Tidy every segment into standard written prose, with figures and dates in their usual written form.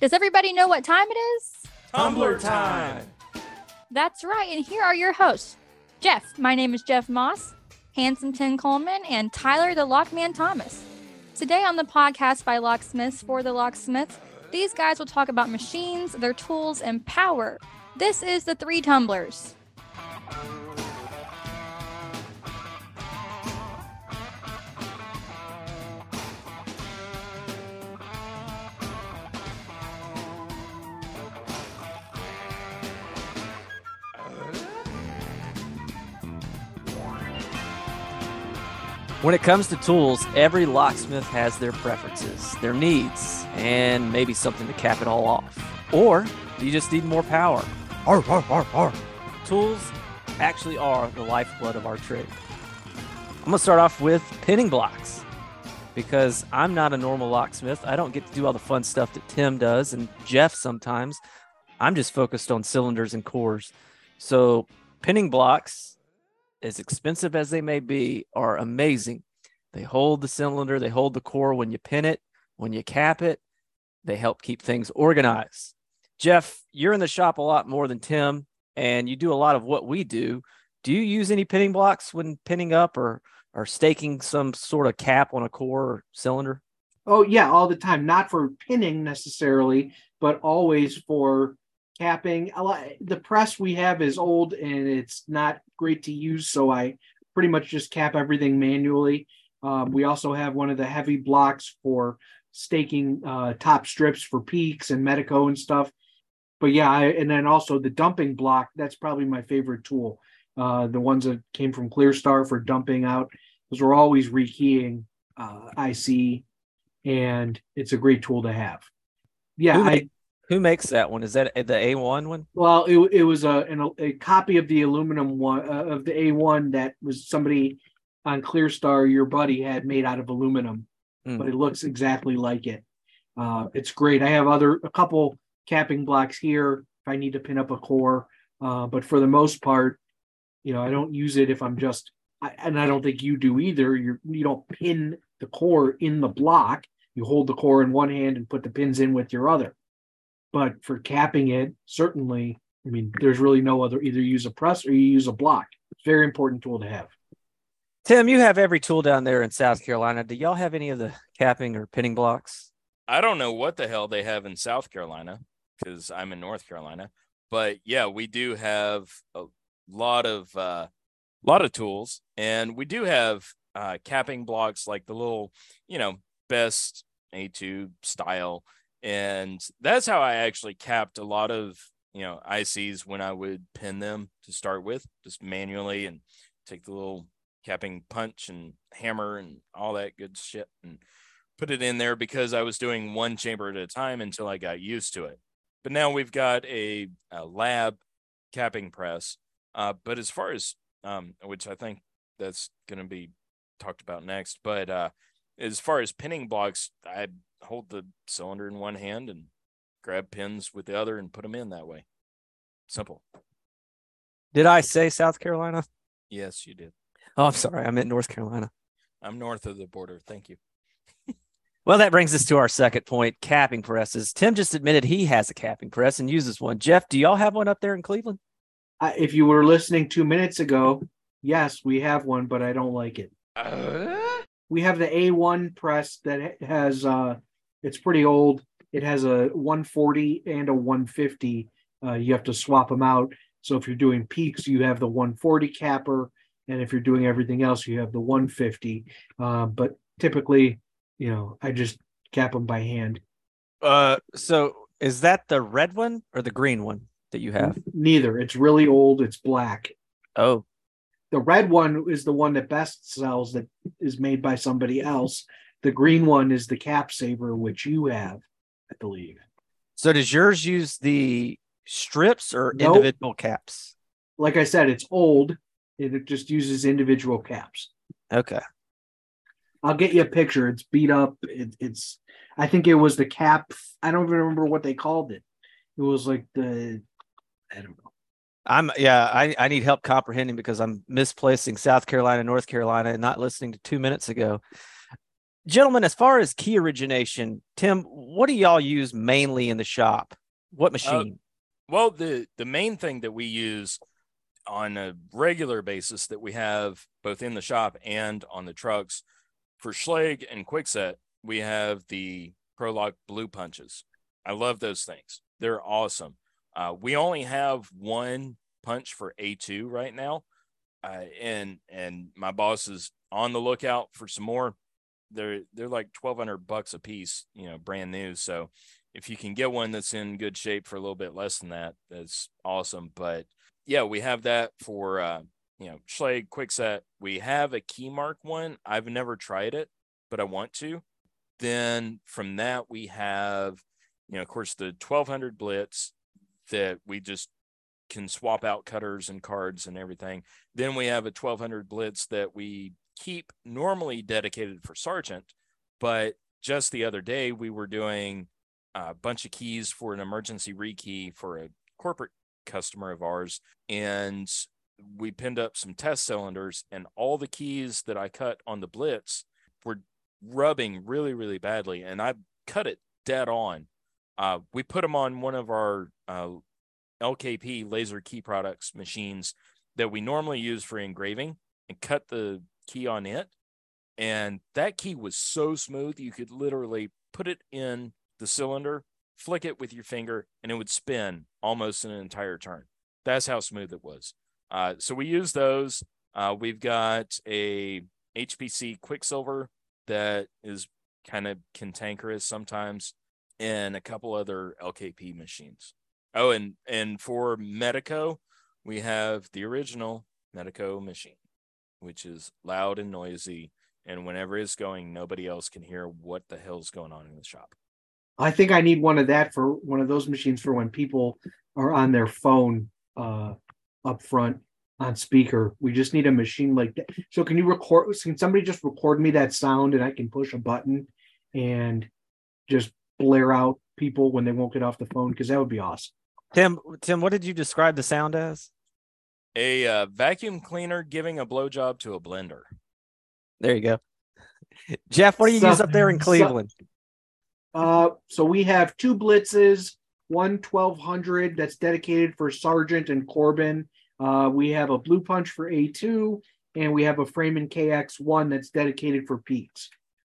Does everybody know what time it is? Tumbler time. That's right. And here are your hosts. Jeff, my name is Jeff Moss, Handsome Tim Coleman, and Tyler the Lockman Thomas. Today on the podcast by Locksmiths for the Locksmiths, these guys will talk about machines, their tools, and power. This is the Three Tumblers. When it comes to tools, every locksmith has their preferences, their needs, and maybe something to cap it all off. Or you just need more power. Arr, arr, arr, arr. Tools actually are the lifeblood of our trade. I'm going to start off with pinning blocks because I'm not a normal locksmith. I don't get to do all the fun stuff that Tim does and Jeff sometimes. I'm just focused on cylinders and cores. So pinning blocks, as expensive as they may be, are amazing. They hold the cylinder, they hold the core when you pin it, when you cap it. They help keep things organized. Jeff, you're in the shop a lot more than Tim, and you do a lot of what we do. Do you use any pinning blocks when pinning up or staking some sort of cap on a core or cylinder? Oh, yeah, all the time. Not for pinning necessarily, but always for capping. The press we have is old and it's not great to use, so I pretty much just cap everything manually. We also have one of the heavy blocks for staking top strips for peaks and Medeco and stuff. But yeah, and then also the dumping block, that's probably my favorite tool. The ones that came from Clearstar for dumping out, because we're always rekeying IC, and it's a great tool to have. Yeah. Who makes that one? Is that the A1 one? Well, it was a copy of the aluminum one, of the A1 that was somebody on Clearstar, your buddy, had made out of aluminum, but it looks exactly like it. It's great. I have a couple capping blocks here if I need to pin up a core, but for the most part, you know, I don't use it if I'm just, and I don't think you do either. You don't pin the core in the block. You hold the core in one hand and put the pins in with your other. But for capping it, certainly, I mean, there's really no other, either use a press or you use a block. It's a very important tool to have. Tim, you have every tool down there in South Carolina. Do y'all have any of the capping or pinning blocks? I don't know what the hell they have in South Carolina because I'm in North Carolina. But yeah, we do have a lot of tools, and we do have capping blocks, like the little, you know, Best A2 style. And that's how I actually capped a lot of, you know, ICs when I would pin them to start with, just manually, and take the little capping punch and hammer and all that good shit and put it in there, because I was doing one chamber at a time until I got used to it. But now we've got a lab capping press. But as far as, which I think that's going to be talked about next, but as far as pinning blocks, I hold the cylinder in one hand and grab pins with the other and put them in that way. Simple. Did I say South Carolina? Yes, you did. Oh, I'm sorry. I meant North Carolina. I'm north of the border. Thank you. Well, that brings us to our second point, capping presses. Tim just admitted he has a capping press and uses one. Jeff, do y'all have one up there in Cleveland? If you were listening 2 minutes ago, yes, we have one, but I don't like it. We have the A1 press that has... it's pretty old. It has a 140 and a 150. You have to swap them out. So if you're doing peaks, you have the 140 capper. And if you're doing everything else, you have the 150. But typically, you know, I just cap them by hand. So is that the red one or the green one that you have? Neither. It's really old. It's black. Oh. The red one is the one that Best sells that is made by somebody else. The green one is the cap saver, which you have, I believe. So does yours use the strips or individual caps? Like I said, it's old. It just uses individual caps. Okay. I'll get you a picture. It's beat up. It's. I think it was the cap. I don't even remember what they called it. It was like the, I don't know. I need help comprehending because I'm misplacing South Carolina, North Carolina, and not listening to 2 minutes ago. Gentlemen, as far as key origination, Tim, what do y'all use mainly in the shop? What machine? Well, the main thing that we use on a regular basis that we have both in the shop and on the trucks for Schlage and Kwikset, we have the ProLock Blue Punches. I love those things. They're awesome. We only have one punch for A2 right now. And my boss is on the lookout for some more. They're like $1,200 a piece, you know, brand new. So if you can get one that's in good shape for a little bit less than that, that's awesome. But yeah, we have that for, you know, Schlage, Kwikset. We have a Keymark one. I've never tried it, but I want to. Then from that, we have, you know, of course, the 1200 Blitz that we just can swap out cutters and cards and everything. Then we have a 1200 Blitz that we keep normally dedicated for Sargent, but just the other day we were doing a bunch of keys for an emergency rekey for a corporate customer of ours, and we pinned up some test cylinders, and all the keys that I cut on the Blitz were rubbing really, really badly, and I cut it dead on. We put them on one of our LKP laser key products machines that we normally use for engraving, and cut the key on it, and that key was so smooth you could literally put it in the cylinder, flick it with your finger, and it would spin almost an entire turn. That's how smooth it was. So we use those. We've got a HPC Quicksilver that is kind of cantankerous sometimes, and a couple other LKP machines. Oh, and for Medeco, we have the original Medeco machine, which is loud and noisy, and whenever it's going, nobody else can hear what the hell's going on in the shop. I think I need one of that for one of those machines for when people are on their phone up front on speaker. We just need a machine like that. So can you record? Can somebody just record me that sound, and I can push a button and just blare out people when they won't get off the phone? Because that would be awesome. Tim, what did you describe the sound as? A vacuum cleaner giving a blowjob to a blender. There you go. Jeff, what do you use up there in Cleveland? So we have two Blitzes, one 1200 that's dedicated for Sargent and Corbin. We have a Blue Punch for A2, and we have a Freeman KX1 that's dedicated for Pete's.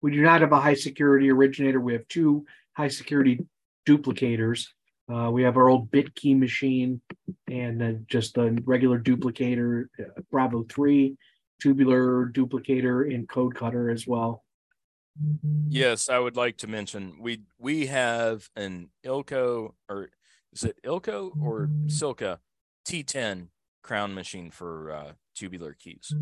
We do not have a high security originator. We have two high security duplicators. We have our old bit key machine, and then just the regular duplicator, Bravo 3, tubular duplicator, and code cutter as well. Yes, I would like to mention we have an Ilco, or is it Ilco or Silca T10 crown machine for tubular keys,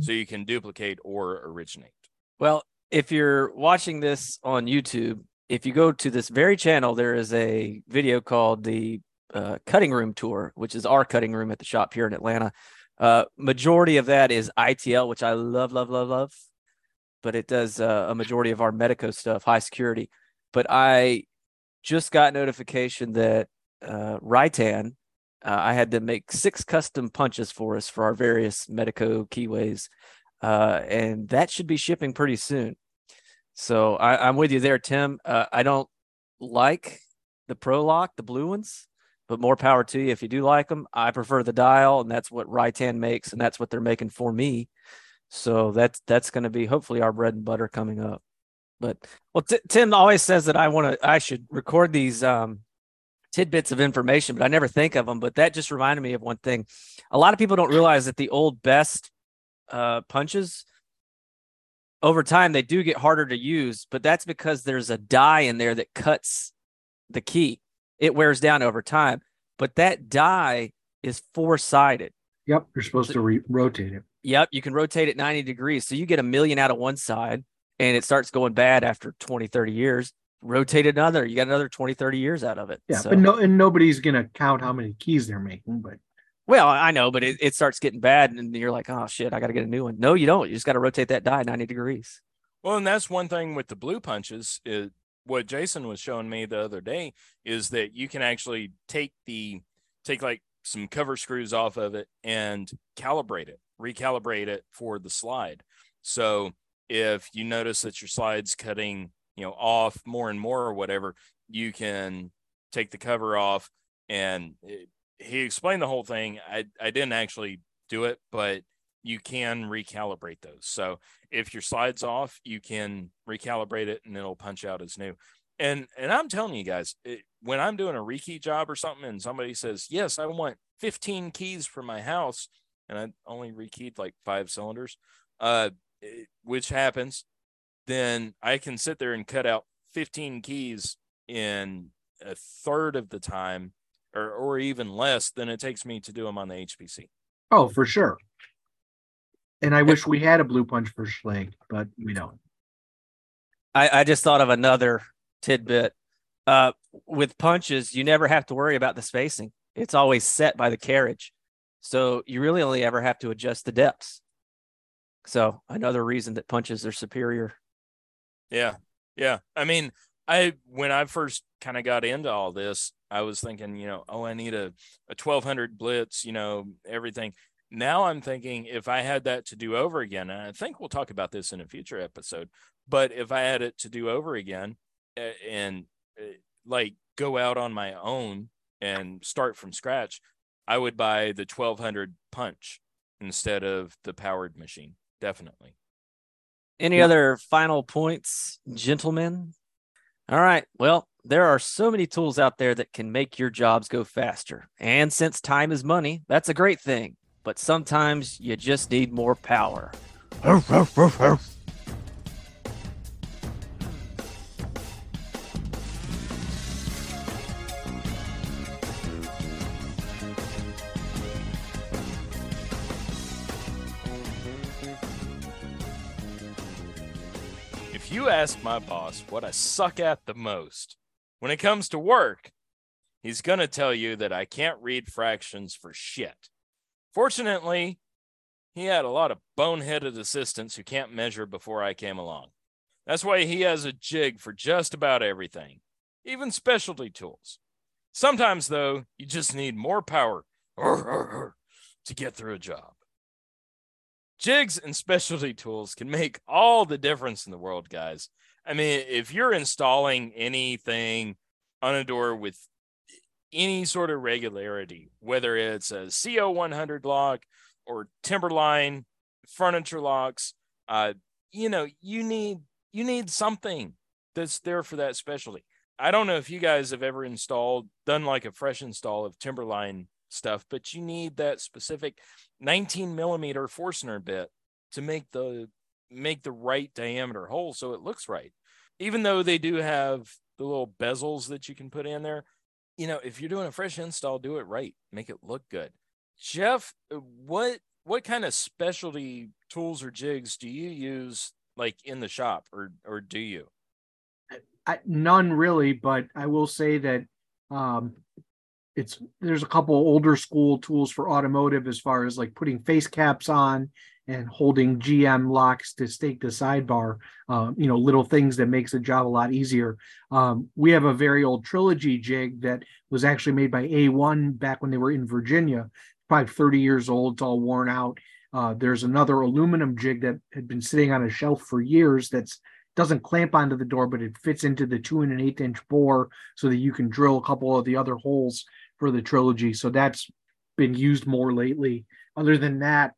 so you can duplicate or originate. Well, if you're watching this on YouTube, if you go to this very channel, there is a video called the Cutting Room Tour, which is our cutting room at the shop here in Atlanta. Majority of that is ITL, which I love, but it does a majority of our Medeco stuff, high security. But I just got notification that Rytan, I had to make 6 custom punches for us for our various Medeco keyways, and that should be shipping pretty soon. So I'm with you there, Tim. I don't like the ProLock, the blue ones, but more power to you if you do like them. I prefer the dial, and that's what Rytan makes, and that's what they're making for me. So that's going to be hopefully our bread and butter coming up. But well, Tim always says that I should record these tidbits of information, but I never think of them. But that just reminded me of one thing. A lot of people don't realize that the old best punches, over time, they do get harder to use, but that's because there's a die in there that cuts the key. It wears down over time, but that die is 4-sided. Yep, you're supposed to rotate it. Yep, you can rotate it 90 degrees. So you get 1 million out of one side, and it starts going bad after 20, 30 years. Rotate another, you got another 20, 30 years out of it. Yeah, so. And nobody's going to count how many keys they're making, but... Well, I know, but it starts getting bad, and you're like, oh, shit, I got to get a new one. No, you don't. You just got to rotate that die 90 degrees. Well, and that's one thing with the blue punches. Is what Jason was showing me the other day is that you can actually take like some cover screws off of it and recalibrate it for the slide. So if you notice that your slide's cutting, you know, off more and more or whatever, you can take the cover off. And he explained the whole thing. I didn't actually do it, but you can recalibrate those. So if your slide's off, you can recalibrate it and it'll punch out as new. And I'm telling you guys, when I'm doing a rekey job or something and somebody says, yes, I want 15 keys for my house, and I only rekeyed like 5 cylinders, which happens, then I can sit there and cut out 15 keys in a third of the time or even less than it takes me to do them on the HPC. Oh, for sure. And I wish we had a blue punch for Schlage, but we don't. I just thought of another tidbit. With punches, you never have to worry about the spacing. It's always set by the carriage. So you really only ever have to adjust the depths. So another reason that punches are superior. Yeah. Yeah. I mean, when I first kind of got into all this, I was thinking, you know, oh, I need a 1200 Blitz, you know, everything. Now I'm thinking if I had that to do over again, and I think we'll talk about this in a future episode, but if I had it to do over again and like go out on my own and start from scratch, I would buy the 1200 punch instead of the powered machine. Definitely. Any other final points, gentlemen? All right. Well, there are so many tools out there that can make your jobs go faster. And since time is money, that's a great thing. But sometimes you just need more power. If you ask my boss what I suck at the most when it comes to work, he's going to tell you that I can't read fractions for shit. Fortunately, he had a lot of boneheaded assistants who can't measure before I came along. That's why he has a jig for just about everything, even specialty tools. Sometimes, though, you just need more power to get through a job. Jigs and specialty tools can make all the difference in the world, guys. I mean, if you're installing anything on a door with any sort of regularity, whether it's a CO100 lock or Timberline furniture locks, you know, you need something that's there for that specialty. I don't know if you guys have ever done like a fresh install of Timberline stuff, but you need that specific 19 millimeter Forstner bit to make the right diameter hole so it looks right. Even though they do have the little bezels that you can put in there, you know, if you're doing a fresh install, do it right. Make it look good. Jeff, what kind of specialty tools or jigs do you use, like in the shop, or do you? None really, but I will say that there's a couple older school tools for automotive as far as like putting face caps on and holding GM locks to stake the sidebar, you know, little things that makes the job a lot easier. We have a very old Trilogy jig that was actually made by A1 back when they were in Virginia, probably 30 years old. It's all worn out. There's another aluminum jig that had been sitting on a shelf for years that doesn't clamp onto the door, but it fits into the 2 1/8 inch bore so that you can drill a couple of the other holes for the Trilogy. So that's been used more lately. Other than that,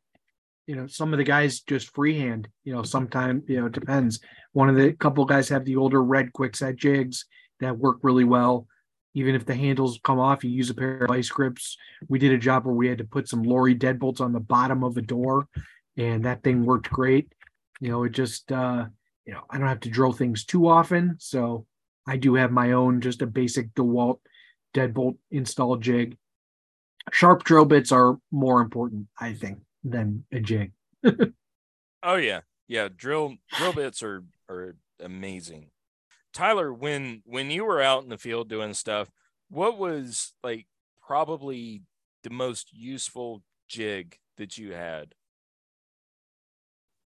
you know, some of the guys just freehand, you know, sometimes, you know, it depends. One of the couple guys have the older red Kwikset jigs that work really well. Even if the handles come off, you use a pair of vice grips. We did a job where we had to put some lorry deadbolts on the bottom of a door, and that thing worked great. You know, it just, you know, I don't have to drill things too often. So I do have my own, just a basic DeWalt deadbolt install jig. Sharp drill bits are more important, I think, than a jig. Oh yeah. Yeah. Drill bits are amazing. Tyler, when you were out in the field doing stuff, what was like probably the most useful jig that you had?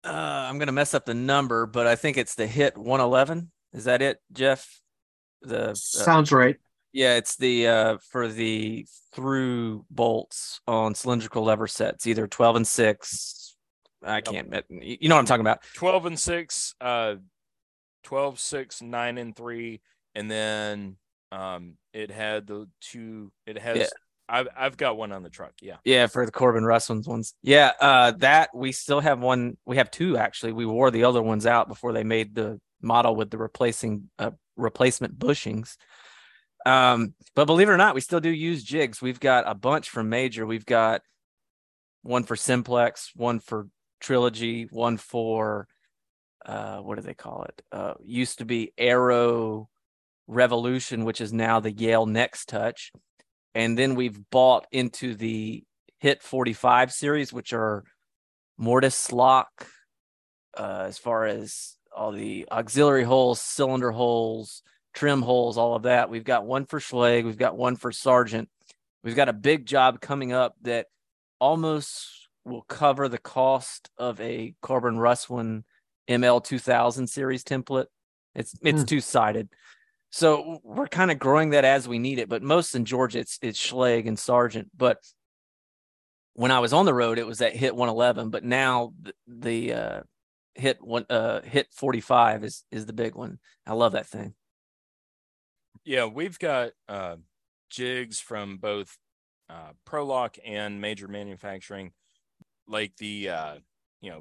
I'm going to mess up the number, but I think it's the Hit 111. Is that it, Jeff? Sounds right. Yeah, it's the for the through bolts on cylindrical lever sets, either 12 and 6, I can't. You know what I'm talking about. 12 and 6, 12, 6, 9 and 3, and then it had the two. It has. Yeah. I've got one on the truck. Yeah. Yeah, for the Corbin Russell's ones. Yeah, that we still have one. We have two actually. We wore the other ones out before they made the model with the replacement bushings. But believe it or not, we still do use jigs. We've got a bunch from Major. We've got one for Simplex, one for Trilogy, one for what do they call it? Used to be Aero Revolution, which is now the Yale Next Touch. And then we've bought into the Hit 45 series, which are mortise lock, as far as all the auxiliary holes, cylinder holes, trim holes, all of that. We've got one for Schlage. We've got one for Sargent. We've got a big job coming up that almost will cover the cost of a Corbin Russwin ML 2000 series template. It's two-sided. So we're kind of growing that as we need it, but most in Georgia, it's Schlage and Sargent. But when I was on the road, it was that Hit 111. But now the Hit 45 is the big one. I love that thing. Yeah, we've got jigs from both ProLock and Major Manufacturing. Like the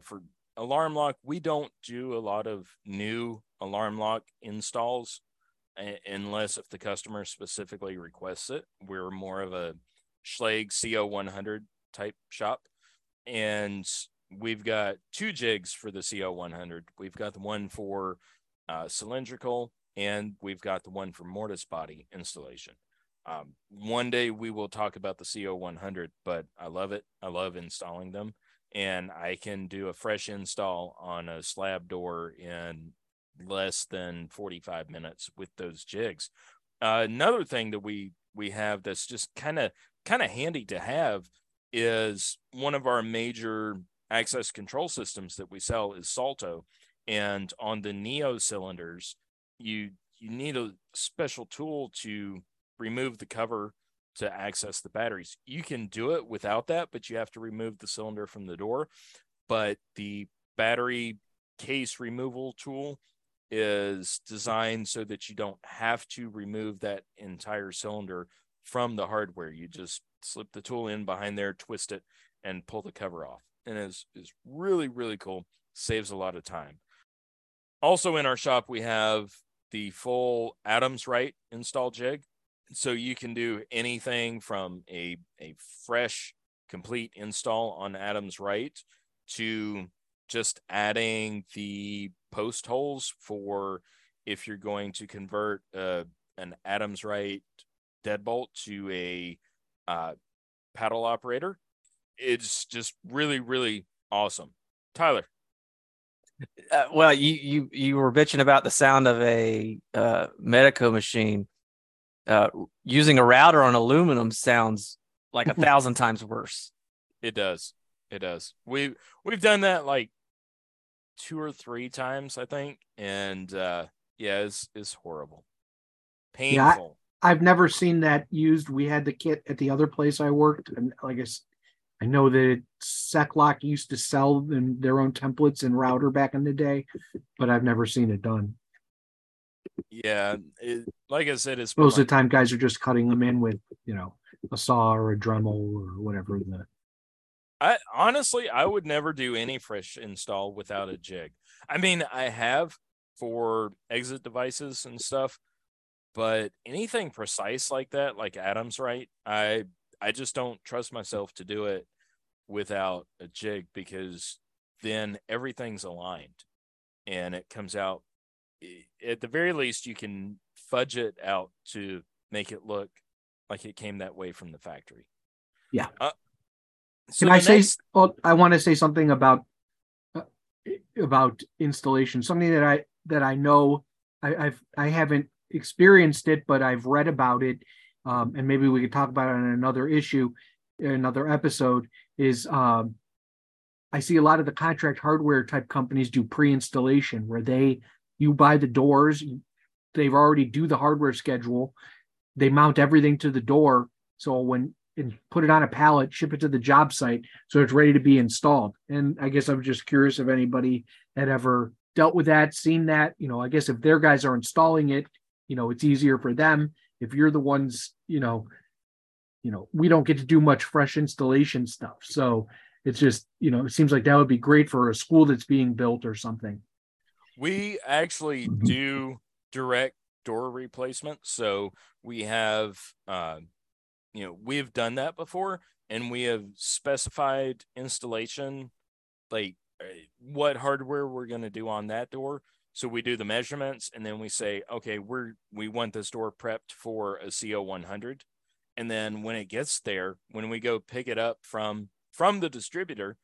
for Alarm Lock, we don't do a lot of new Alarm Lock installs. Unless if the customer specifically requests it. We're more of a Schlage CO100 type shop. And we've got two jigs for the CO100. We've got the one for cylindrical, and we've got the one for mortise body installation. One day we will talk about the CO100, but I love it. I love installing them. And I can do a fresh install on a slab door in less than 45 minutes with those jigs. Another thing that we have that's just kind of handy to have is one of our major access control systems that we sell is Salto, and on the Neo cylinders you need a special tool to remove the cover to access the batteries. You can do it without that, but you have to remove the cylinder from the door. But the battery case removal tool is designed so that you don't have to remove that entire cylinder from the hardware. You just slip the tool in behind there, twist it, and pull the cover off. And it's really, really cool. Saves a lot of time. Also in our shop, we have the full Adams Rite install jig. So you can do anything from a fresh, complete install on Adams Rite to just adding the post holes for if you're going to convert an Adams Rite deadbolt to a paddle operator. It's just really, really awesome. Tyler. Well, you were bitching about the sound of a Medeco machine. Using a router on aluminum sounds like 1,000 times worse. It does. We've done that like 2 or 3 times, I think. And it's horrible. Painful. Yeah, I've never seen that used. We had the kit at the other place I worked. And like I know that SecLock used to sell them their own templates and router back in the day, but I've never seen it done. Yeah. Like I said, it's most of the time guys are just cutting them in with, a saw or a Dremel or whatever I would never do any fresh install without a jig. I mean, I have for exit devices and stuff, but anything precise like that, like Adams Rite, I just don't trust myself to do it without a jig, because then everything's aligned and it comes out. At the very least, you can fudge it out to make it look like it came that way from the factory. Yeah. So I want to say something about installation, something that I know I haven't experienced it, but I've read about it. And maybe we could talk about it on another episode is I see a lot of the contract hardware type companies do pre-installation where you buy the doors. They've already do the hardware schedule. They mount everything to the door. So when and put it on a pallet, ship it to the job site so it's ready to be installed. And I guess I'm just curious if anybody had ever dealt with that, seen that. You know, I guess if their guys are installing it, you know, it's easier for them. If you're the ones, you know, we don't get to do much fresh installation stuff. So it's just, you know, it seems like that would be great for a school that's being built or something. We actually do direct door replacement. So we have, you know, we've done that before, and we have specified installation, like what hardware we're going to do on that door. So we do the measurements, and then we say, okay, we want this door prepped for a CO100. And then when it gets there, when we go pick it up from the distributor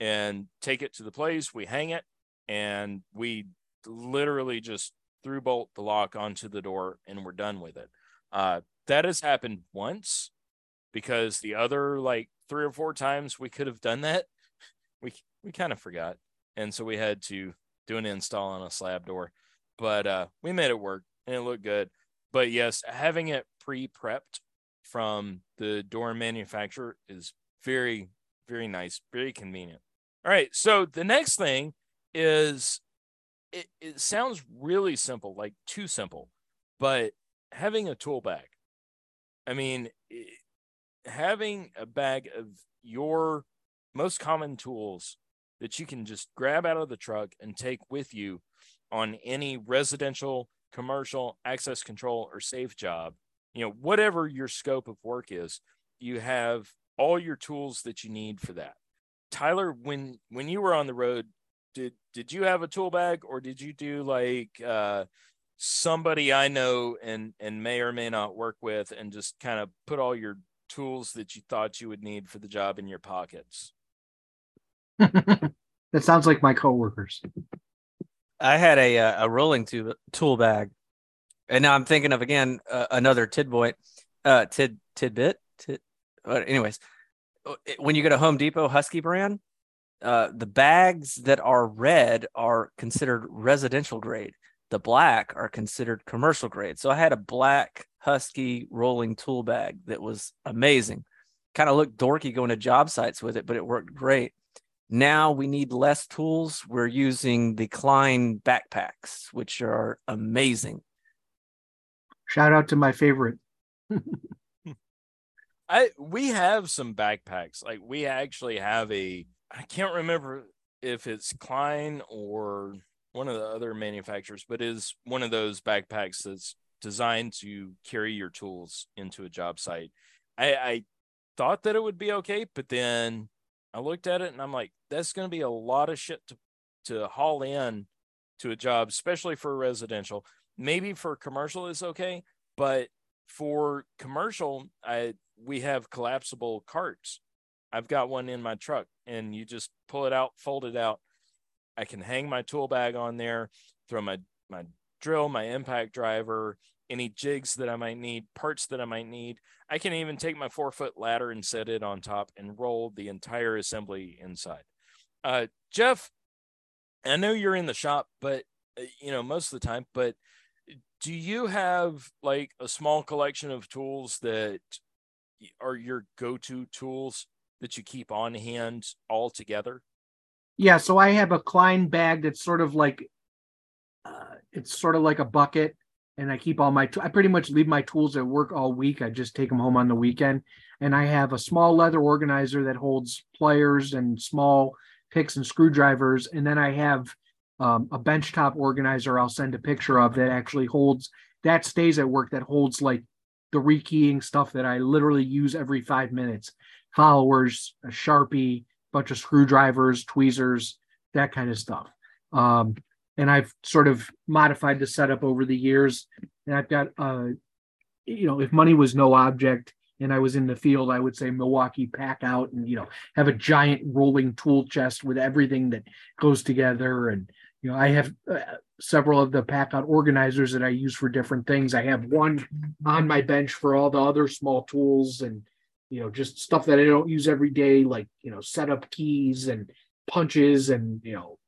and take it to the place, we hang it, and we literally just through bolt the lock onto the door, and we're done with it. That has happened once, because the other like 3 or 4 times we could have done that, we kind of forgot. And so we had to do an install on a slab door, but we made it work and it looked good. But yes, having it pre-prepped from the door manufacturer is very, very nice, very convenient. All right. So the next thing is, it sounds really simple, like too simple, but having a tool bag. I mean, having a bag of your most common tools that you can just grab out of the truck and take with you on any residential, commercial, access control, or safe job, you know, whatever your scope of work is, you have all your tools that you need for that. Tyler, when you were on the road, did you have a tool bag, or did you do like somebody I know and may or may not work with, and just kind of put all your tools that you thought you would need for the job in your pockets? That sounds like my coworkers. I had a rolling tool bag, and now I'm thinking of again another tidbit. Anyways, when you go to Home Depot, Husky brand, the bags that are red are considered residential grade. The black are considered commercial grade. So I had a black Husky rolling tool bag that was amazing. Kind of looked dorky going to job sites with it, but it worked great. Now we need less tools. We're using the Klein backpacks, which are amazing. Shout out to my favorite. We have some backpacks. Like we actually have I can't remember if it's Klein or one of the other manufacturers, but is one of those backpacks that's designed to carry your tools into a job site. I thought that it would be okay, but then I looked at it and I'm like, that's going to be a lot of shit to haul in to a job, especially for residential. Maybe for commercial is okay, but for commercial, we have collapsible carts. I've got one in my truck, and you just pull it out, fold it out. I can hang my tool bag on there, throw my drill, my impact driver, any jigs that I might need, parts that I might need. I can even take my 4-foot ladder and set it on top and roll the entire assembly inside. Jeff, I know you're in the shop, but you know, most of the time, but do you have like a small collection of tools that are your go-to tools that you keep on hand all together? Yeah, so I have a Klein bag that's sort of like a bucket, and I keep all my I pretty much leave my tools at work all week. I just take them home on the weekend, and I have a small leather organizer that holds pliers and small picks and screwdrivers, and then I have a benchtop organizer I'll send a picture of that actually holds, that stays at work, that holds like the rekeying stuff that I literally use every 5 minutes. Followers, a Sharpie, bunch of screwdrivers, tweezers, that kind of stuff. And I've sort of modified the setup over the years. And I've got, you know, if money was no object and I was in the field, I would say Milwaukee pack out, and, you know, have a giant rolling tool chest with everything that goes together. And, you know, I have several of the pack out organizers that I use for different things. I have one on my bench for all the other small tools, and, you know, just stuff that I don't use every day, like, you know, setup keys and punches and, you know,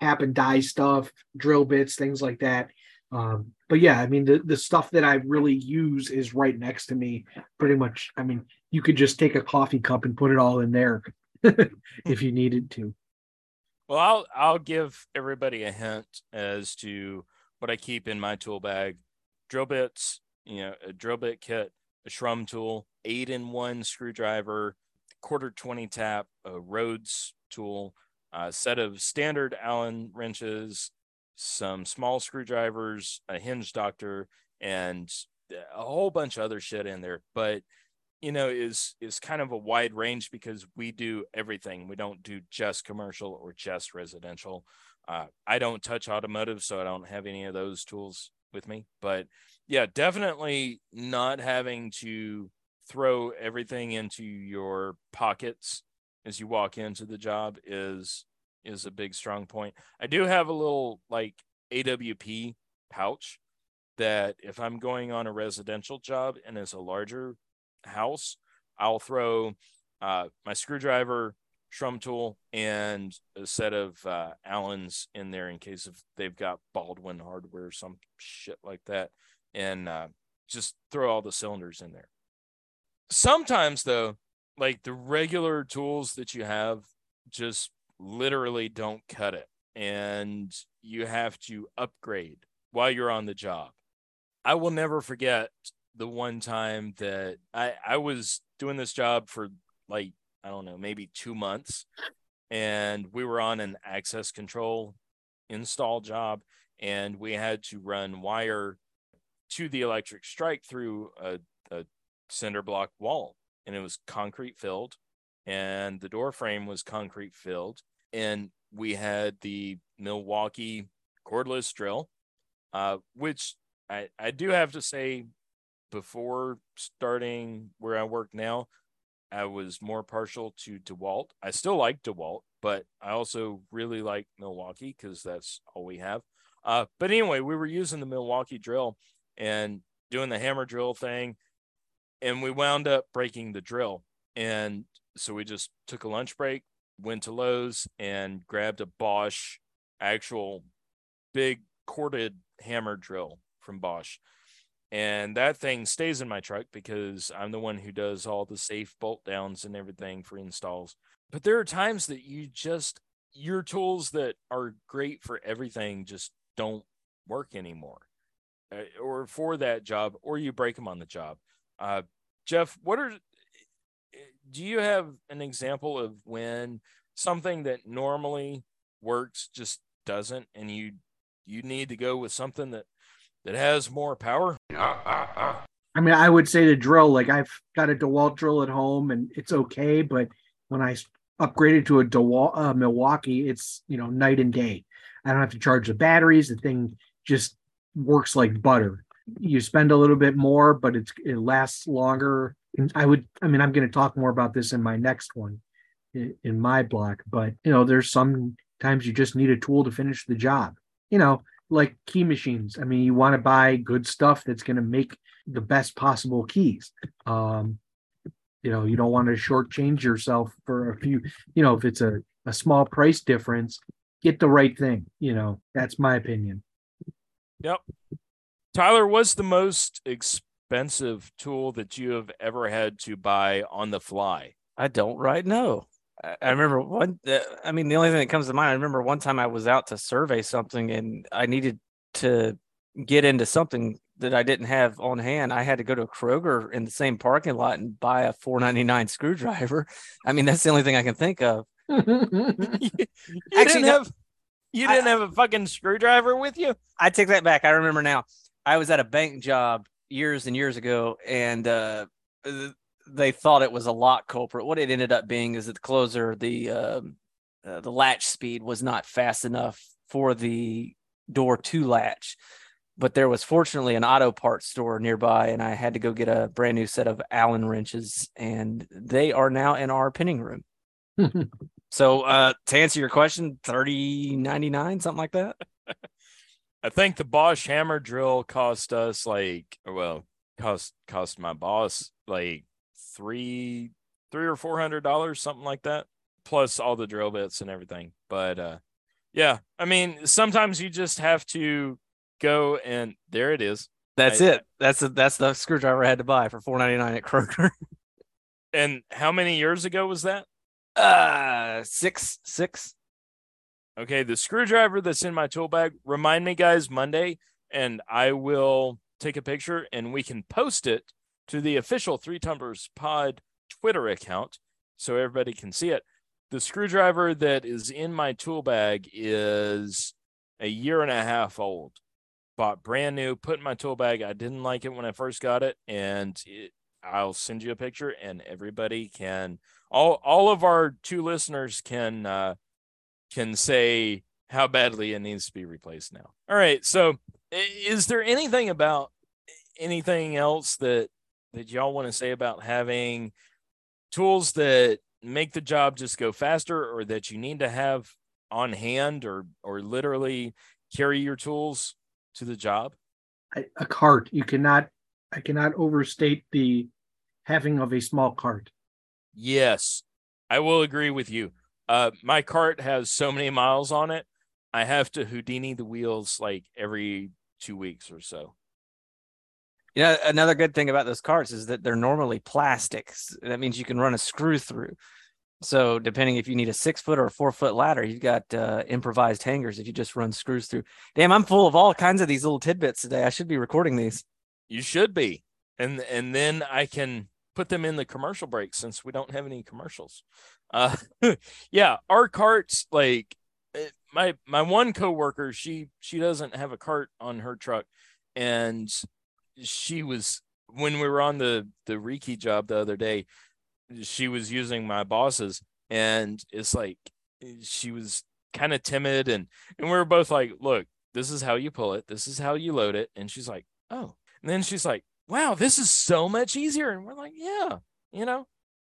tap and die stuff, drill bits, things like that. But yeah, I mean, the stuff that I really use is right next to me pretty much. I mean, you could just take a coffee cup and put it all in there if you needed to. Well, I'll give everybody a hint as to what I keep in my tool bag. Drill bits, you know, a drill bit kit, a Schrum tool, 8-in-1 screwdriver, quarter 20 tap, a Rhodes tool, a set of standard Allen wrenches, some small screwdrivers, a hinge doctor, and a whole bunch of other shit in there. But, you know, is kind of a wide range because we do everything. We don't do just commercial or just residential. I don't touch automotive, so I don't have any of those tools with me. But yeah, definitely not having to throw everything into your pockets as you walk into the job is a big strong point. I do have a little like AWP pouch that if I'm going on a residential job and it's a larger house, I'll throw my screwdriver, Schrum tool, and a set of Allen's in there in case if they've got Baldwin hardware or some shit like that, and just throw all the cylinders in there. Sometimes though, like the regular tools that you have just literally don't cut it, and you have to upgrade while you're on the job. I will never forget the one time that I was doing this job for like, I don't know, maybe 2 months, and we were on an access control install job, and we had to run wire to the electric strike through a cinder block wall, and it was concrete filled, and the door frame was concrete filled, and we had the Milwaukee cordless drill, which I do have to say, before starting where I work now, I was more partial to DeWalt. I still like DeWalt, but I also really like Milwaukee because that's all we have. But anyway, we were using the Milwaukee drill and doing the hammer drill thing, and we wound up breaking the drill. And so we just took a lunch break, went to Lowe's, and grabbed a Bosch actual big corded hammer drill from Bosch. And that thing stays in my truck because I'm the one who does all the safe bolt downs and everything for installs. But there are times that you just, your tools that are great for everything just don't work anymore, or for that job, or you break them on the job. Jeff, do you have an example of when something that normally works just doesn't, and you need to go with something that has more power? I mean, I would say the drill, like I've got a DeWalt drill at home and it's okay, but when I upgraded to a DeWalt Milwaukee, it's, you know, night and day. I don't have to charge the batteries. The thing just works like butter. You spend a little bit more, but it lasts longer. And I'm going to talk more about this in my next one in my block, but you know, there's sometimes you just need a tool to finish the job, you know, like key machines. I mean, you want to buy good stuff that's going to make the best possible keys. You know, you don't want to shortchange yourself for a few, you know, if it's a small price difference, get the right thing. You know, that's my opinion. Yep. Tyler, what's the most expensive tool that you have ever had to buy on the fly? I don't right now. I remember the only thing that comes to mind, I remember one time I was out to survey something and I needed to get into something that I didn't have on hand. I had to go to a Kroger in the same parking lot and buy a $4.99 screwdriver. I mean, that's the only thing I can think of. You didn't have a fucking screwdriver with you? I take that back. I remember now. I was at a bank job years and years ago, and they thought it was a lock culprit. What it ended up being is that the closer, the latch speed was not fast enough for the door to latch. But there was fortunately an auto parts store nearby, and I had to go get a brand new set of Allen wrenches, and they are now in our pinning room. So to answer your question, $30.99, something like that. I think the Bosch hammer drill cost us cost my boss like $300 or $400, something like that, plus all the drill bits and everything. But yeah, I mean, sometimes you just have to go and there it is. That's it. That's the screwdriver I had to buy for $4.99 at Kroger. And how many years ago was that? Six. Okay, the screwdriver that's in my tool bag, remind me, guys, Monday, and I will take a picture and we can post it to the official Three Tumblers Pod Twitter account so everybody can see it. The screwdriver that is in my tool bag is 1.5 years old. Bought brand new, put in my tool bag. I didn't like it when I first got it, and I'll send you a picture, and everybody can, all of our two listeners can say how badly it needs to be replaced now. All right. So is there anything else that y'all want to say about having tools that make the job just go faster, or that you need to have on hand, or literally carry your tools to the job? A cart. I cannot overstate the having of a small cart. Yes, I will agree with you. My cart has so many miles on it. I have to Houdini the wheels like every 2 weeks or so. Yeah, you know, another good thing about those carts is that they're normally plastics. That means you can run a screw through. So depending if you need a 6-foot or a 4-foot ladder, you've got improvised hangers if you just run screws through. Damn, I'm full of all kinds of these little tidbits today. I should be recording these. You should be. And then I can put them in the commercial break since we don't have any commercials. Yeah, our carts, like my one coworker, she doesn't have a cart on her truck. And she was, when we were on the rekey job the other day, she was using my boss's, and it's like, she was kind of timid. And we were both like, look, this is how you pull it. This is how you load it. And she's like, oh. And then she's like, wow, this is so much easier. And we're like, yeah, you know,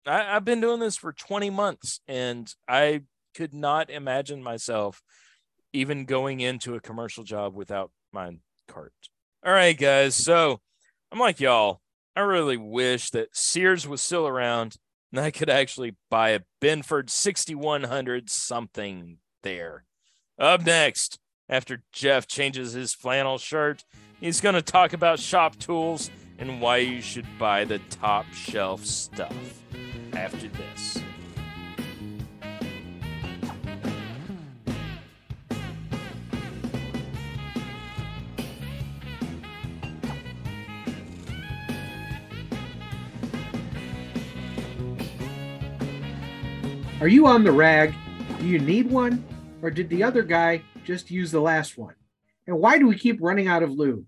I've been doing this for 20 months and I could not imagine myself even going into a commercial job without my cart. All right, guys. So I'm like y'all, I really wish that Sears was still around and I could actually buy a Benford 6100 something there. Up next, after Jeff changes his flannel shirt, he's going to talk about shop tools and why you should buy the top shelf stuff after this. Are you on the rag? Do you need one? Or did the other guy just use the last one? And why do we keep running out of lube?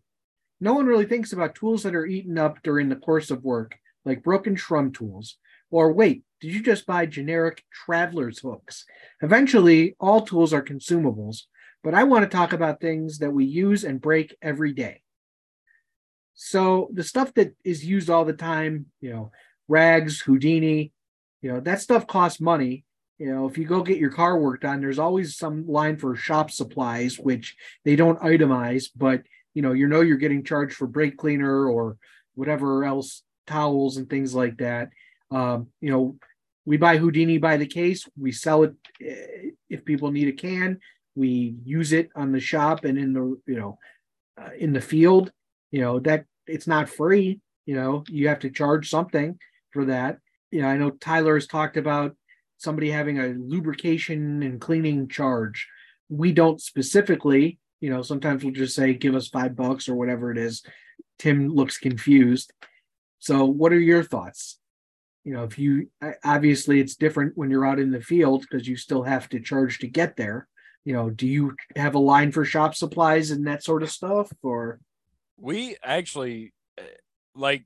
No one really thinks about tools that are eaten up during the course of work, like broken Schrum tools. Or wait, did you just buy generic traveler's hooks? Eventually, all tools are consumables, but I want to talk about things that we use and break every day. So the stuff that is used all the time, you know, rags, Houdini, you know, that stuff costs money. You know, if you go get your car worked on, there's always some line for shop supplies, which they don't itemize, but you know you're getting charged for brake cleaner or whatever else, towels and things like that. You know, we buy Houdini by the case, we sell it if people need a can, we use it on the shop and in the, you know, in the field, you know, that it's not free, you know, you have to charge something for that. You know, I know Tyler has talked about somebody having a lubrication and cleaning charge. We don't specifically, you know, sometimes we'll just say, give us $5 or whatever it is. Tim looks confused. So what are your thoughts? You know, if you, obviously it's different when you're out in the field because you still have to charge to get there. You know, do you have a line for shop supplies and that sort of stuff? Or we actually, like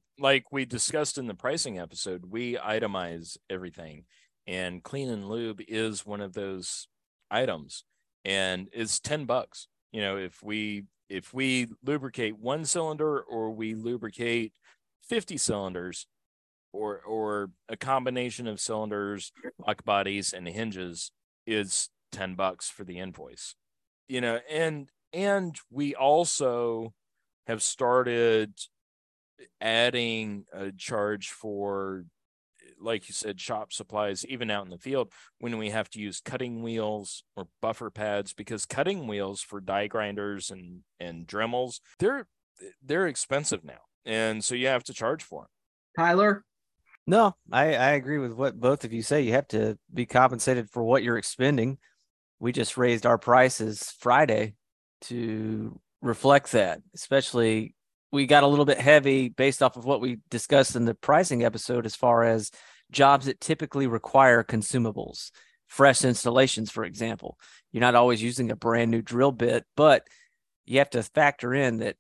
we discussed in the pricing episode, we itemize everything. And clean and lube is one of those items, and it's $10. You know, if we lubricate one cylinder or we lubricate 50 cylinders or a combination of cylinders, lock bodies and hinges, it's $10 for the invoice, you know, and we also have started adding a charge for like you said, shop supplies, even out in the field, when we have to use cutting wheels or buffer pads, because cutting wheels for die grinders and Dremels, they're expensive now. And so you have to charge for them. Tyler? No, I agree with what both of you say. You have to be compensated for what you're expending. We just raised our prices Friday to reflect that, especially we got a little bit heavy based off of what we discussed in the pricing episode as far as jobs that typically require consumables, fresh installations, for example. You're not always using a brand new drill bit, but you have to factor in that,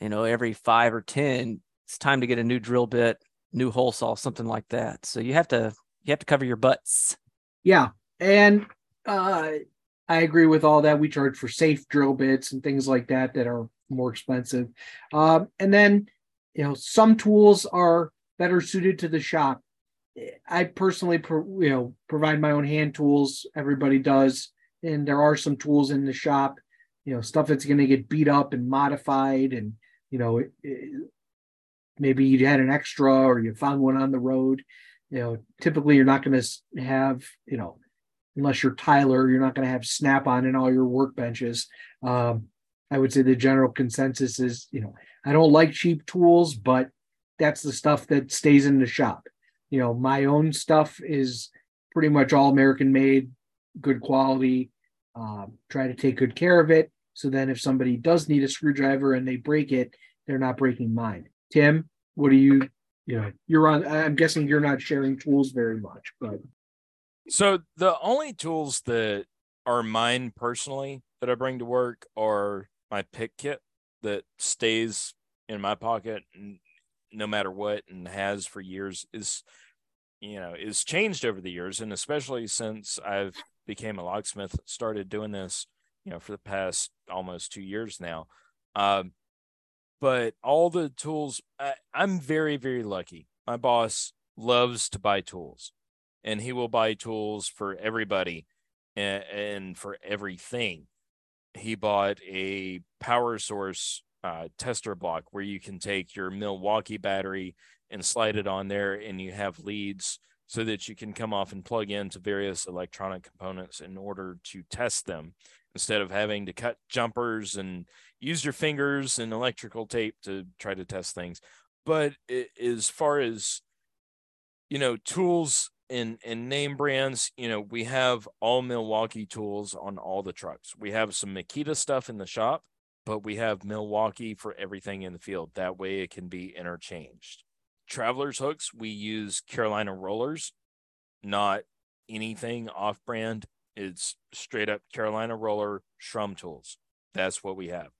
you know, every 5 or 10, it's time to get a new drill bit, new hole saw, something like that. So you have to cover your butts. Yeah. And I agree with all that. We charge for safe drill bits and things like that that are more expensive. And then, you know, some tools are better suited to the shop. I personally, provide my own hand tools. Everybody does. And there are some tools in the shop, you know, stuff that's going to get beat up and modified. And, you know, maybe you had an extra or you found one on the road. You know, typically you're not going to have, you know, unless you're Tyler, you're not going to have Snap-on in all your workbenches. I would say the general consensus is, you know, I don't like cheap tools, but that's the stuff that stays in the shop. You know, my own stuff is pretty much all American made, good quality, try to take good care of it. So then if somebody does need a screwdriver and they break it, they're not breaking mine. Tim, what do you know, you're on, I'm guessing you're not sharing tools very much, but. So the only tools that are mine personally that I bring to work are my pick kit that stays in my pocket no matter what and has for years, is changed over the years. And especially since I've became a locksmith, started doing this, you know, for the past almost 2 years now. But all the tools, I'm very, very lucky. My boss loves to buy tools and he will buy tools for everybody and for everything. He bought a power source tester block where you can take your Milwaukee battery and slide it on there and you have leads so that you can come off and plug into various electronic components in order to test them instead of having to cut jumpers and use your fingers and electrical tape to try to test things. But as far as, you know, tools and name brands, you know, we have all Milwaukee tools on all the trucks. We have some Makita stuff in the shop, but we have Milwaukee for everything in the field. That way it can be interchanged. Traveler's hooks, we use Carolina Rollers, not anything off-brand. It's straight up Carolina Roller Shrum tools. That's what we have.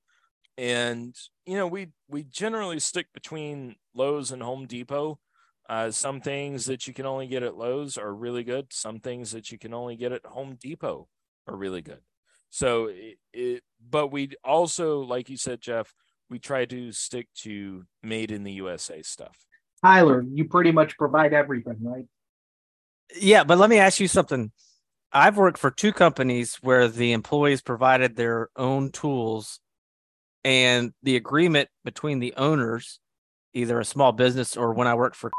And, you know, we generally stick between Lowe's and Home Depot. Some things that you can only get at Lowe's are really good. Some things that you can only get at Home Depot are really good. So, but we also, like you said, Jeff, we try to stick to made in the USA stuff. Tyler, you pretty much provide everything, right? Yeah, but let me ask you something. I've worked for two companies where the employees provided their own tools, and the agreement between the owners, either a small business or when I worked for,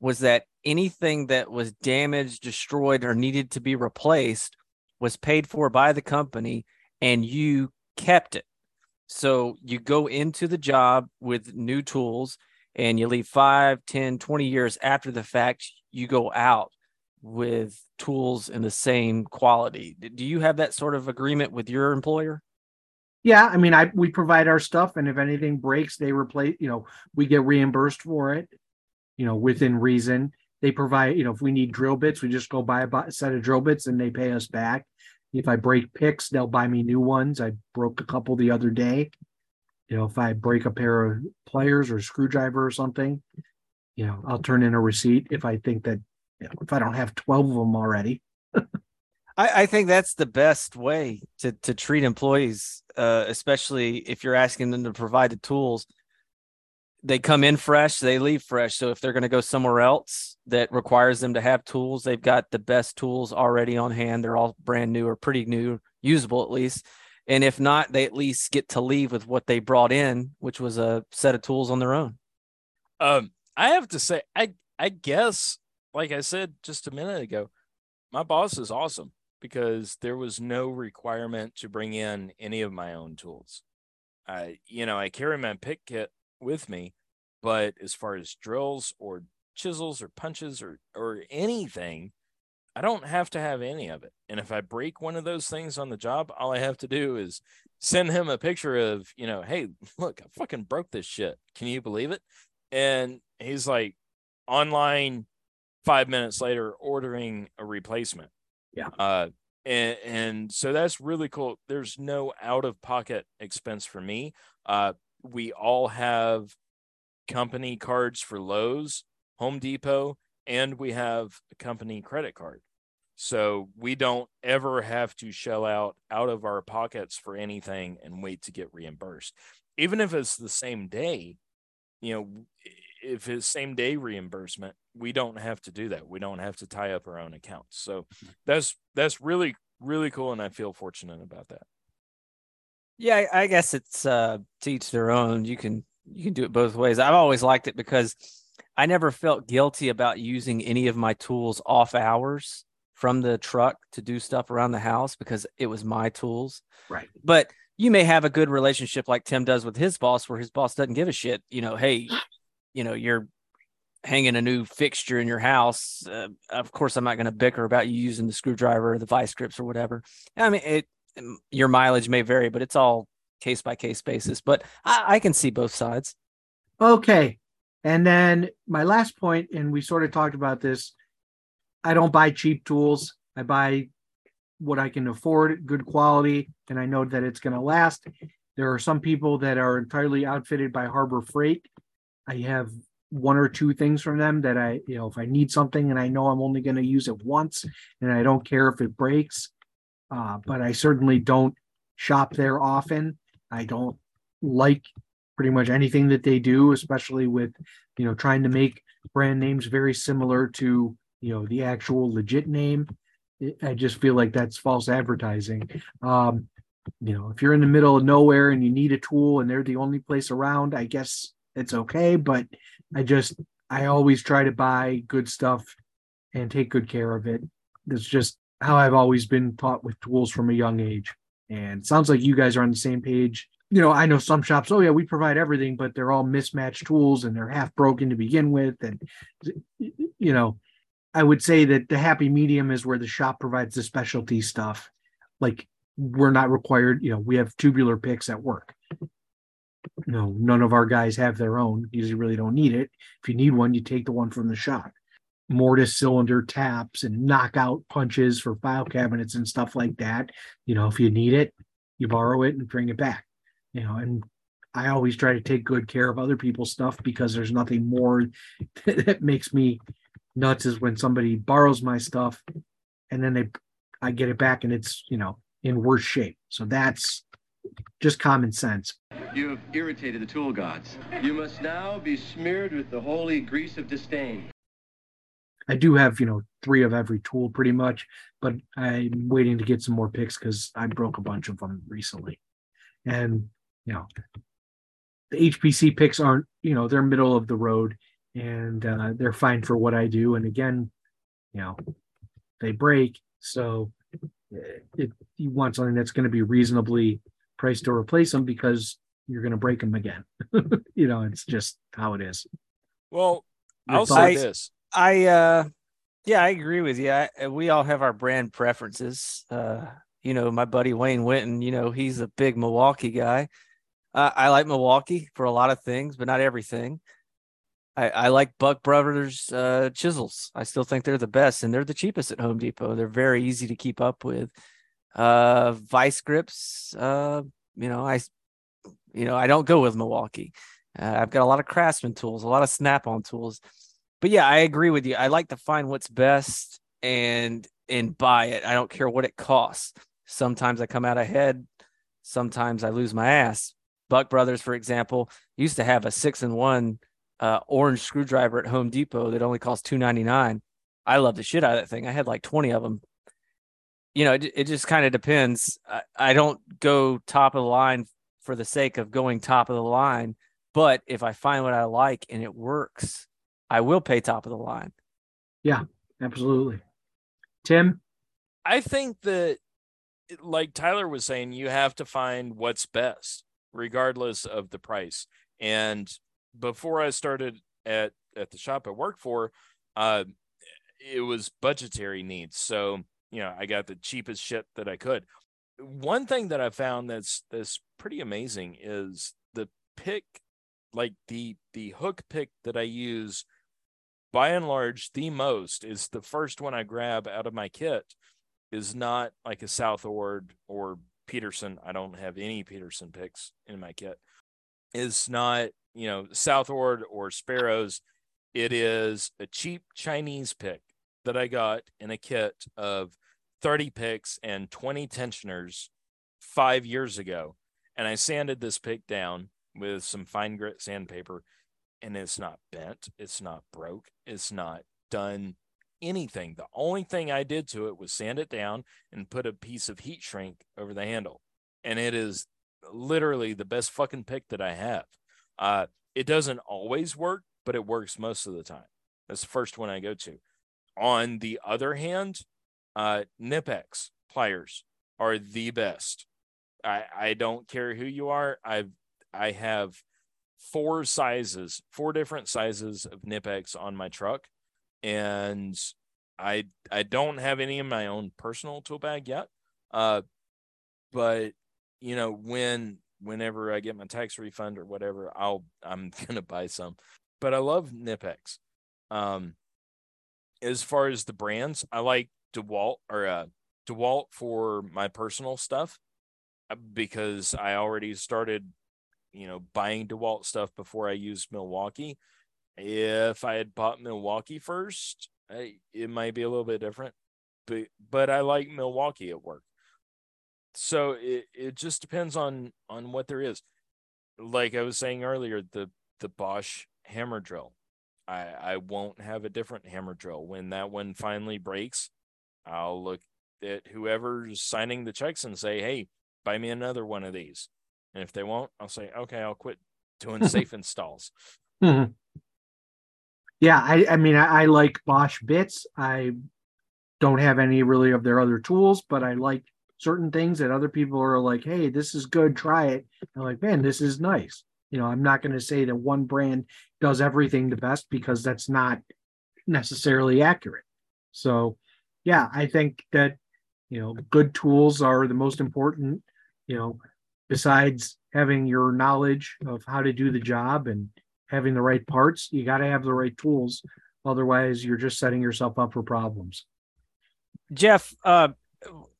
was that anything that was damaged, destroyed, or needed to be replaced was paid for by the company, and you kept it. So you go into the job with new tools, and you leave 5, 10, 20 years after the fact, you go out with tools in the same quality. Do you have that sort of agreement with your employer? Yeah, I mean, we provide our stuff, and if anything breaks, they replace, you know, we get reimbursed for it, you know, within reason. They provide, you know, if we need drill bits, we just go buy a set of drill bits and they pay us back. If I break picks, they'll buy me new ones. I broke a couple the other day. You know, if I break a pair of pliers or a screwdriver or something, you know, I'll turn in a receipt if I think that, you know, if I don't have 12 of them already. I think that's the best way to treat employees, especially if you're asking them to provide the tools. They come in fresh, they leave fresh. So if they're going to go somewhere else that requires them to have tools, they've got the best tools already on hand. They're all brand new or pretty new, usable at least. And if not, they at least get to leave with what they brought in, which was a set of tools on their own. I have to say, I I guess, like I said just a minute ago, my boss is awesome because there was no requirement to bring in any of my own tools. I carry my pick kit with me, but as far as drills or chisels or punches or anything, I don't have to have any of it. And if I break one of those things on the job, all I have to do is send him a picture of, hey, look, I fucking broke this shit. Can you believe it? And he's like, online 5 minutes later, ordering a replacement. Yeah. And so that's really cool. There's no out of pocket expense for me. We all have company cards for Lowe's, Home Depot, and we have a company credit card. So we don't ever have to shell out of our pockets for anything and wait to get reimbursed. Even if it's the same day, if it's same day reimbursement, we don't have to do that. We don't have to tie up our own accounts. So that's really, really cool. And I feel fortunate about that. Yeah, I guess it's to each their own. You can do it both ways. I've always liked it because I never felt guilty about using any of my tools off hours from the truck to do stuff around the house because it was my tools. Right. But you may have a good relationship like Tim does with his boss, where his boss doesn't give a shit. Hey, you're hanging a new fixture in your house. Of course, I'm not going to bicker about you using the screwdriver or the vice grips or whatever. I mean, your mileage may vary, but it's all case by case basis. But I can see both sides. Okay. And then my last point, and we sort of talked about this, I don't buy cheap tools. I buy what I can afford, good quality, and I know that it's going to last. There are some people that are entirely outfitted by Harbor Freight. I have one or two things from them that I, if I need something and I know I'm only going to use it once and I don't care if it breaks, but I certainly don't shop there often. I don't like pretty much anything that they do, especially with, trying to make brand names very similar to, the actual legit name. I just feel like that's false advertising. If you're in the middle of nowhere and you need a tool and they're the only place around, I guess it's okay. But I always try to buy good stuff and take good care of it. That's just how I've always been taught with tools from a young age. And it sounds like you guys are on the same page. I know some shops, oh yeah, we provide everything, but they're all mismatched tools and they're half broken to begin with. And, I would say that the happy medium is where the shop provides the specialty stuff. Like we're not required, we have tubular picks at work. No, none of our guys have their own. Usually really don't need it. If you need one, you take the one from the shop. Mortise, cylinder taps and knockout punches for file cabinets and stuff like that. If you need it, you borrow it and bring it back. And I always try to take good care of other people's stuff because there's nothing more that makes me nuts is when somebody borrows my stuff and then I get it back and it's, in worse shape. So that's just common sense. You have irritated the tool gods. You must now be smeared with the holy grease of disdain. I do have, three of every tool pretty much, but I'm waiting to get some more picks because I broke a bunch of them recently. And the HPC picks aren't, they're middle of the road and they're fine for what I do. And again, they break. So you want something that's going to be reasonably priced to replace them because you're going to break them again. It's just how it is. Well, I'll say this. I agree with you. We all have our brand preferences. My buddy Wayne Winton, he's a big Milwaukee guy. I like Milwaukee for a lot of things, but not everything. I like Buck Brothers chisels. I still think they're the best, and they're the cheapest at Home Depot. They're very easy to keep up with. Vice grips, I don't go with Milwaukee. I've got a lot of Craftsman tools, a lot of Snap-on tools. But yeah, I agree with you. I like to find what's best and buy it. I don't care what it costs. Sometimes I come out ahead. Sometimes I lose my ass. Buck Brothers, for example, used to have a 6-in-1 orange screwdriver at Home Depot that only cost $2.99. I love the shit out of that thing. I had like 20 of them. It just kind of depends. I don't go top of the line for the sake of going top of the line. But if I find what I like and it works, I will pay top of the line. Yeah, absolutely. Tim? I think that, like Tyler was saying, you have to find what's best, regardless of the price. And before I started at the shop I worked for, it was budgetary needs. So, you know, I got the cheapest shit that I could. One thing that I found that's pretty amazing is the pick, like the hook pick that I use by and large the most is the first one I grab out of my kit, is not like a South Ord or Peterson. I don't have any Peterson picks in my kit. It's not, you know, South Ord or Sparrows. It is a cheap Chinese pick that I got in a kit of 30 picks and 20 tensioners 5 years ago. And I sanded this pick down with some fine grit sandpaper, and it's not bent. It's not broke. It's not done anything. The only thing I did to it was sand it down and put a piece of heat shrink over the handle. And it is literally the best fucking pick that I have. It doesn't always work, but it works most of the time. That's the first one I go to. On the other hand, Nipex pliers are the best. I don't care who you are. I have four different sizes of Nipex on my truck. And I don't have any in my own personal tool bag yet. But you know, whenever I get my tax refund or whatever, I'm going to buy some, but I love Nipex. As far as the brands, I like DeWalt for my personal stuff, because I already started, you know, buying DeWalt stuff before I used Milwaukee. If I had bought Milwaukee first, it might be a little bit different, but I like Milwaukee at work. So it just depends on what there is. Like I was saying earlier, the Bosch hammer drill. I won't have a different hammer drill. When that one finally breaks, I'll look at whoever's signing the checks and say, hey, buy me another one of these. And if they won't, I'll say, okay, I'll quit doing safe installs. Mm-hmm. Yeah, I mean, I like Bosch bits. I don't have any really of their other tools, but I like certain things that other people are like, hey, this is good, try it. And I'm like, man, this is nice. You know, I'm not going to say that one brand does everything the best, because that's not necessarily accurate. So, yeah, I think that, you know, good tools are the most important, you know, besides having your knowledge of how to do the job and having the right parts, you got to have the right tools. Otherwise, you're just setting yourself up for problems. Jeff,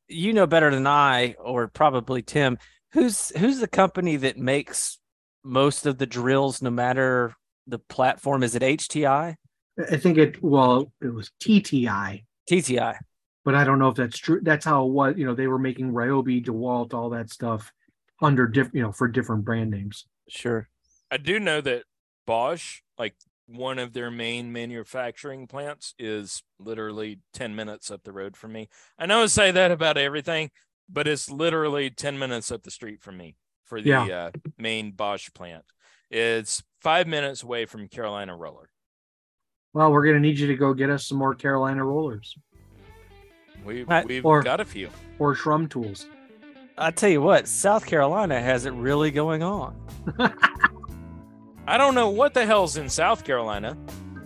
you know better than I, or probably Tim, who's the company that makes most of the drills, no matter the platform? Is it HTI? I think it was TTI. TTI. But I don't know if that's true. That's how it was. You know, they were making Ryobi, DeWalt, all that stuff under for different brand names. Sure. I do know that Bosch, like one of their main manufacturing plants, is literally 10 minutes up the road from me. I know I say that about everything, but it's literally 10 minutes up the street from me for the main Bosch plant. It's 5 minutes away from Carolina Roller. Well, we're going to need you to go get us some more Carolina Rollers. We've got a few. Or Shrum Tools. I tell you what, South Carolina has it really going on. I don't know what the hell's in South Carolina,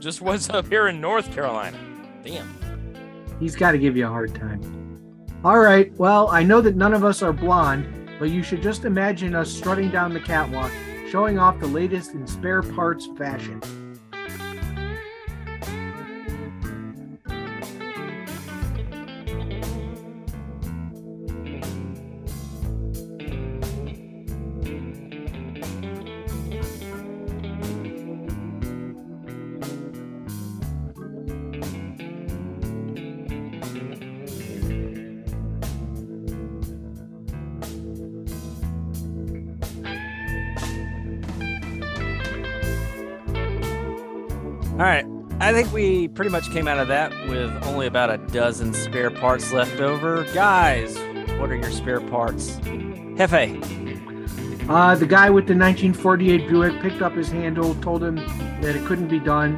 just what's up here in North Carolina. Damn. He's got to give you a hard time. All right. Well, I know that none of us are blonde, but you should just imagine us strutting down the catwalk, showing off the latest in spare parts fashion. All right, I think we pretty much came out of that with only about a dozen spare parts left over. Guys, what are your spare parts? Jefe. The guy with the 1948 Buick picked up his handle, told him that it couldn't be done.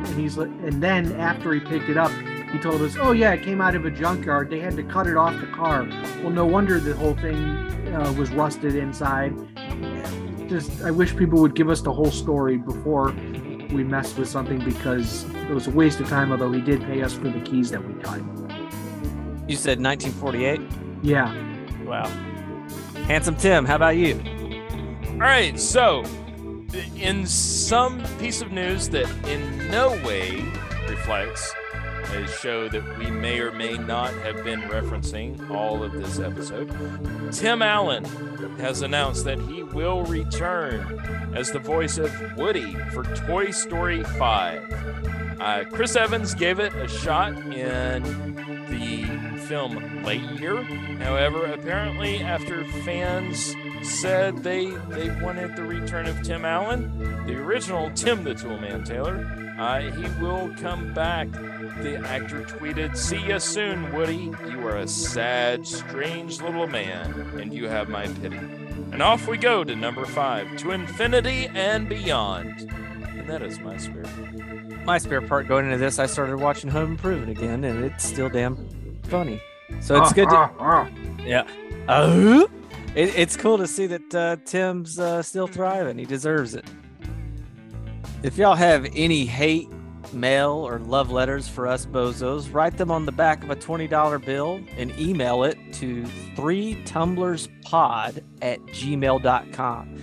And then after he picked it up, he told us, oh yeah, it came out of a junkyard. They had to cut it off the car. Well, no wonder the whole thing was rusted inside. Just, I wish people would give us the whole story before we messed with something, because it was a waste of time, although he did pay us for the keys that we got. You said 1948? Yeah. Wow. Handsome Tim, how about you? All right, so in some piece of news that in no way reflects a show that we may or may not have been referencing all of this episode, Tim Allen has announced that he will return as the voice of Woody for Toy Story 5. Chris Evans gave it a shot in the film Lightyear. However, apparently after fans said they wanted the return of Tim Allen, the original Tim the Toolman Taylor, he will come back. The actor tweeted, "See ya soon, Woody. You are a sad, strange little man, and you have my pity." And off we go to number 5, to infinity and beyond. And that is my spare part. My spare part going into this, I started watching Home Improvement again, and it's still damn funny. So it's good to... Yeah. It's cool to see that Tim's still thriving. He deserves it. If y'all have any hate, mail, or love letters for us bozos, write them on the back of a $20 bill and email it to threetumblerspod@gmail.com.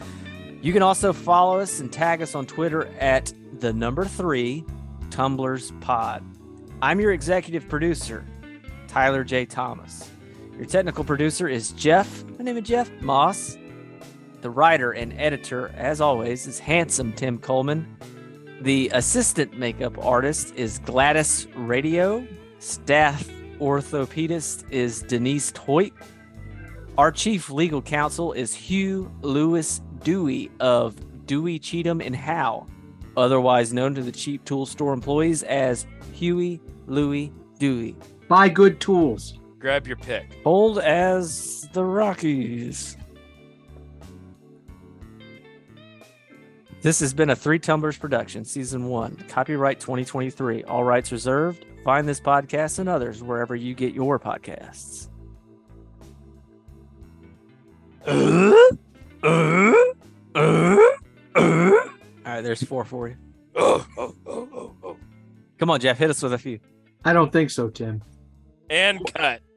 You can also follow us and tag us on Twitter at @3tumblers pod. I'm your executive producer, Tyler J. Thomas. Your technical producer is Jeff. My name is Jeff Moss. The writer and editor, as always, is handsome Tim Coleman. The assistant makeup artist is Gladys Radio. Staff orthopedist is Denise Hoyt. Our chief legal counsel is Hugh Lewis Dewey of Dewey, Cheatham & Howe, otherwise known to the cheap tool store employees as Huey, Louie, Dewey. Buy good tools. Grab your pick. Bold as the Rockies. This has been a Three Tumblers production, Season 1, copyright 2023. All rights reserved. Find this podcast and others wherever you get your podcasts. All right, there's 4 for you. Come on, Jeff, hit us with a few. I don't think so, Tim. And cut.